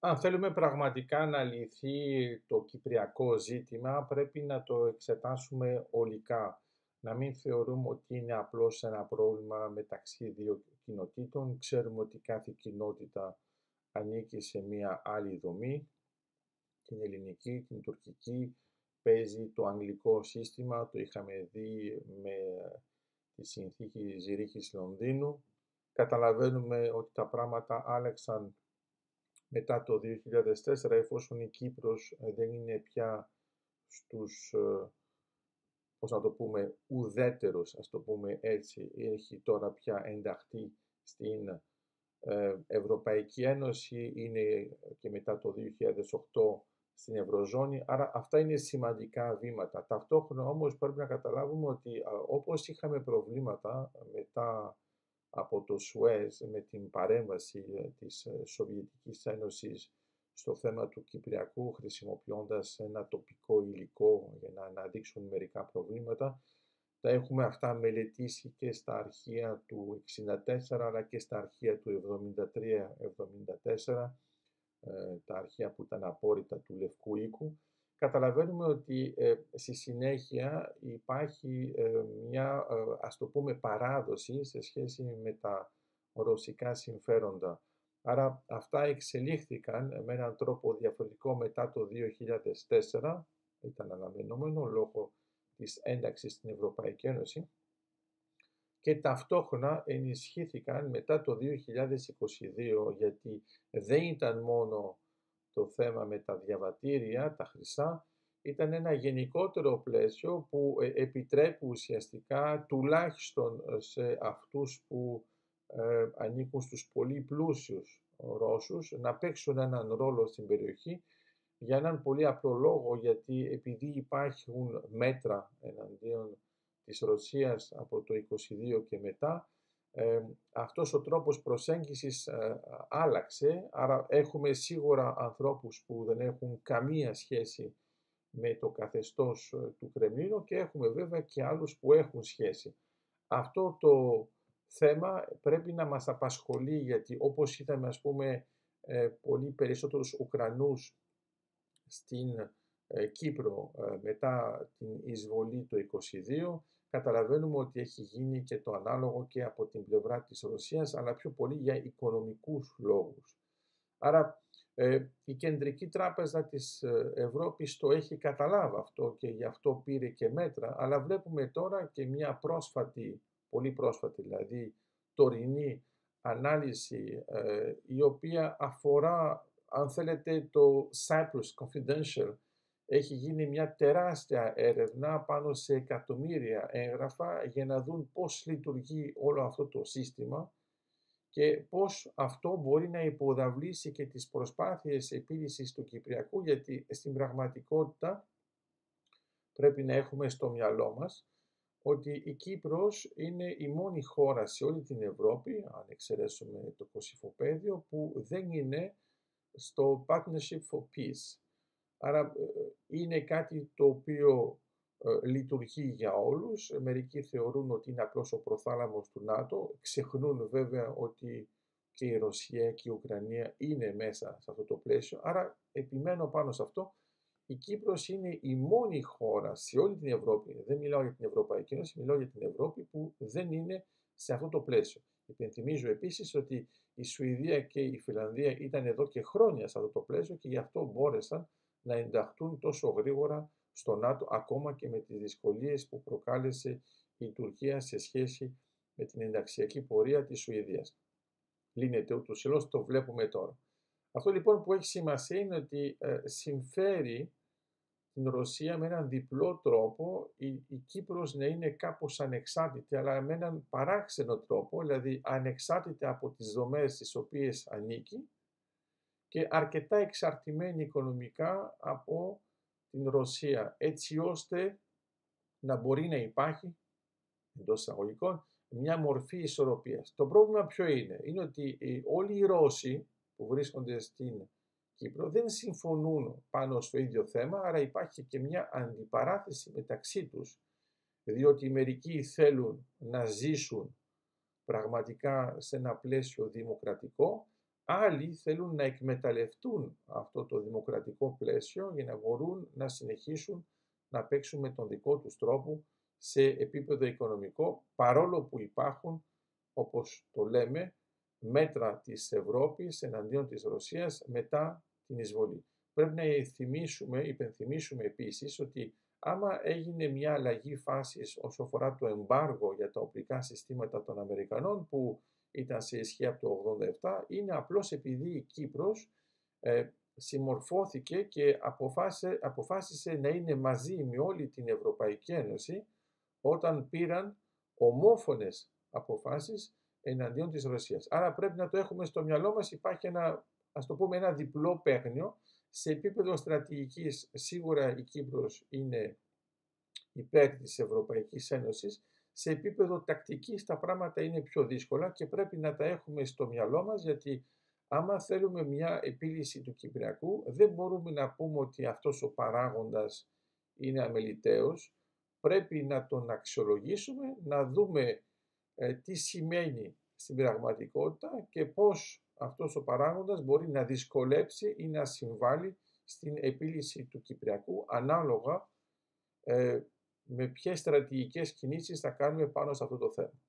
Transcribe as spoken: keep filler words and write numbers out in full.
Αν θέλουμε πραγματικά να λυθεί το κυπριακό ζήτημα, πρέπει να το εξετάσουμε ολικά. Να μην θεωρούμε ότι είναι απλώς ένα πρόβλημα μεταξύ δύο κοινοτήτων. Ξέρουμε ότι κάθε κοινότητα ανήκει σε μία άλλη δομή. Την ελληνική, την τουρκική, παίζει το αγγλικό σύστημα. Το είχαμε δει με τη συνθήκη Ζηρίχης-Λονδίνου. Καταλαβαίνουμε ότι τα πράγματα άλλαξαν μετά το δύο χιλιάδες τέσσερα, εφόσον η Κύπρος δεν είναι πια στους, πώς να το πούμε, ουδέτερος, ας το πούμε έτσι, έχει τώρα πια ενταχθεί στην Ευρωπαϊκή Ένωση, είναι και μετά το δύο χιλιάδες οκτώ στην Ευρωζώνη, άρα αυτά είναι σημαντικά βήματα. Ταυτόχρονα όμως πρέπει να καταλάβουμε ότι όπως είχαμε προβλήματα μετά από το Σουέζ με την παρέμβαση της Σοβιετικής Ένωσης στο θέμα του Κυπριακού, χρησιμοποιώντας ένα τοπικό υλικό για να αναδείξουν μερικά προβλήματα. Τα έχουμε αυτά μελετήσει και στα αρχεία του εξήντα τέσσερα αλλά και στα αρχεία του εβδομήντα τρία εβδομήντα τέσσερα, τα αρχεία που ήταν απόρριτα του Λευκού Οίκου. Καταλαβαίνουμε ότι ε, στη συνέχεια υπάρχει ε, μια, ε, ας το πούμε, παράδοση σε σχέση με τα ρωσικά συμφέροντα. Άρα αυτά εξελίχθηκαν με έναν τρόπο διαφορετικό μετά το δύο χιλιάδες τέσσερα, ήταν αναμενόμενο λόγω της ένταξης στην Ευρωπαϊκή Ένωση, και ταυτόχρονα ενισχύθηκαν μετά το δύο χιλιάδες είκοσι δύο, γιατί δεν ήταν μόνο το θέμα με τα διαβατήρια, τα χρυσά, ήταν ένα γενικότερο πλαίσιο που επιτρέπει ουσιαστικά τουλάχιστον σε αυτούς που ε, ανήκουν στους πολύ πλούσιους Ρώσους να παίξουν έναν ρόλο στην περιοχή για έναν πολύ απλό λόγο, γιατί επειδή υπάρχουν μέτρα εναντίον της Ρωσίας από το είκοσι δύο και μετά, Ε, αυτός ο τρόπος προσέγγισης ε, άλλαξε, άρα έχουμε σίγουρα ανθρώπους που δεν έχουν καμία σχέση με το καθεστώς του Κρεμλίνου και έχουμε βέβαια και άλλους που έχουν σχέση. Αυτό το θέμα πρέπει να μας απασχολεί, γιατί όπως είδαμε, ας πούμε, ε, πολύ περισσότερους Ουκρανούς στην ε, Κύπρο ε, μετά την εισβολή το είκοσι δύο, καταλαβαίνουμε ότι έχει γίνει και το ανάλογο και από την πλευρά της Ρωσίας, αλλά πιο πολύ για οικονομικούς λόγους. Άρα ε, η Κεντρική Τράπεζα της Ευρώπης το έχει καταλάβει αυτό και γι' αυτό πήρε και μέτρα, αλλά βλέπουμε τώρα και μια πρόσφατη, πολύ πρόσφατη δηλαδή, τωρινή ανάλυση ε, η οποία αφορά, αν θέλετε, το Cyprus Confidential. Έχει γίνει μια τεράστια έρευνα πάνω σε εκατομμύρια έγγραφα για να δουν πώς λειτουργεί όλο αυτό το σύστημα και πώς αυτό μπορεί να υποδαβλήσει και τις προσπάθειες επίλυσης του Κυπριακού, γιατί στην πραγματικότητα πρέπει να έχουμε στο μυαλό μας ότι η Κύπρος είναι η μόνη χώρα σε όλη την Ευρώπη, αν εξαιρέσουμε το Κωσυφοπαίδιο, που δεν είναι στο Partnership for Peace. Άρα είναι κάτι το οποίο ε, λειτουργεί για όλους. Μερικοί θεωρούν ότι είναι απλώς ο προθάλαμος του ΝΑΤΟ. Ξεχνούν βέβαια ότι και η Ρωσία και η Ουκρανία είναι μέσα σε αυτό το πλαίσιο. Άρα επιμένω πάνω σε αυτό. Η Κύπρος είναι η μόνη χώρα σε όλη την Ευρώπη, δεν μιλάω για την Ευρωπαϊκή Ένωση, μιλάω για την Ευρώπη, που δεν είναι σε αυτό το πλαίσιο. Υπενθυμίζω επίσης ότι η Σουηδία και η Φιλανδία ήταν εδώ και χρόνια σε αυτό το πλαίσιο και γι' αυτό μπόρεσαν να ενταχθούν τόσο γρήγορα στο ΝΑΤΟ, ακόμα και με τις δυσκολίες που προκάλεσε η Τουρκία σε σχέση με την ενταξιακή πορεία της Σουηδίας. Λύνεται ούτως ή άλλως, το βλέπουμε τώρα. Αυτό λοιπόν που έχει σημασία είναι ότι ε, συμφέρει την Ρωσία με έναν διπλό τρόπο, η, η Κύπρος να είναι κάπως ανεξάρτητη, αλλά με έναν παράξενο τρόπο, δηλαδή ανεξάρτητη από τις δομές στις οποίες ανήκει, και αρκετά εξαρτημένη οικονομικά από την Ρωσία, έτσι ώστε να μπορεί να υπάρχει, εντός εισαγωγικών, μια μορφή ισορροπίας. Το πρόβλημα ποιο είναι, είναι ότι όλοι οι Ρώσοι που βρίσκονται στην Κύπρο δεν συμφωνούν πάνω στο ίδιο θέμα, άρα υπάρχει και μια αντιπαράθεση μεταξύ τους, διότι μερικοί θέλουν να ζήσουν πραγματικά σε ένα πλαίσιο δημοκρατικό, Άλλοι θέλουν να εκμεταλλευτούν αυτό το δημοκρατικό πλαίσιο για να μπορούν να συνεχίσουν να παίξουν με τον δικό τους τρόπο σε επίπεδο οικονομικό, παρόλο που υπάρχουν, όπως το λέμε, μέτρα της Ευρώπης εναντίον της Ρωσίας μετά την εισβολή. Πρέπει να υπενθυμίσουμε, υπενθυμίσουμε επίσης ότι άμα έγινε μια αλλαγή φάσης όσον αφορά το εμπάργο για τα οπλικά συστήματα των Αμερικανών που ήταν σε ισχύ από το ογδόντα επτά, είναι απλώς επειδή η Κύπρος ε, συμμορφώθηκε και αποφάσισε, αποφάσισε να είναι μαζί με όλη την Ευρωπαϊκή Ένωση όταν πήραν ομόφωνες αποφάσεις εναντίον της Ρωσίας. Άρα πρέπει να το έχουμε στο μυαλό μας, υπάρχει ένα, ας το πούμε, ένα διπλό παίγνιο. Σε επίπεδο στρατηγικής σίγουρα η Κύπρος είναι υπέρ της Ευρωπαϊκής Ένωσης, σε επίπεδο τακτικής τα πράγματα είναι πιο δύσκολα και πρέπει να τα έχουμε στο μυαλό μας, γιατί άμα θέλουμε μια επίλυση του Κυπριακού δεν μπορούμε να πούμε ότι αυτός ο παράγοντας είναι αμεληταίος, πρέπει να τον αξιολογήσουμε, να δούμε ε, τι σημαίνει στην πραγματικότητα και πώς αυτός ο παράγοντας μπορεί να δυσκολέψει ή να συμβάλλει στην επίλυση του Κυπριακού ανάλογα ε, με ποιες στρατηγικές κινήσεις θα κάνουμε πάνω σε αυτό το θέμα.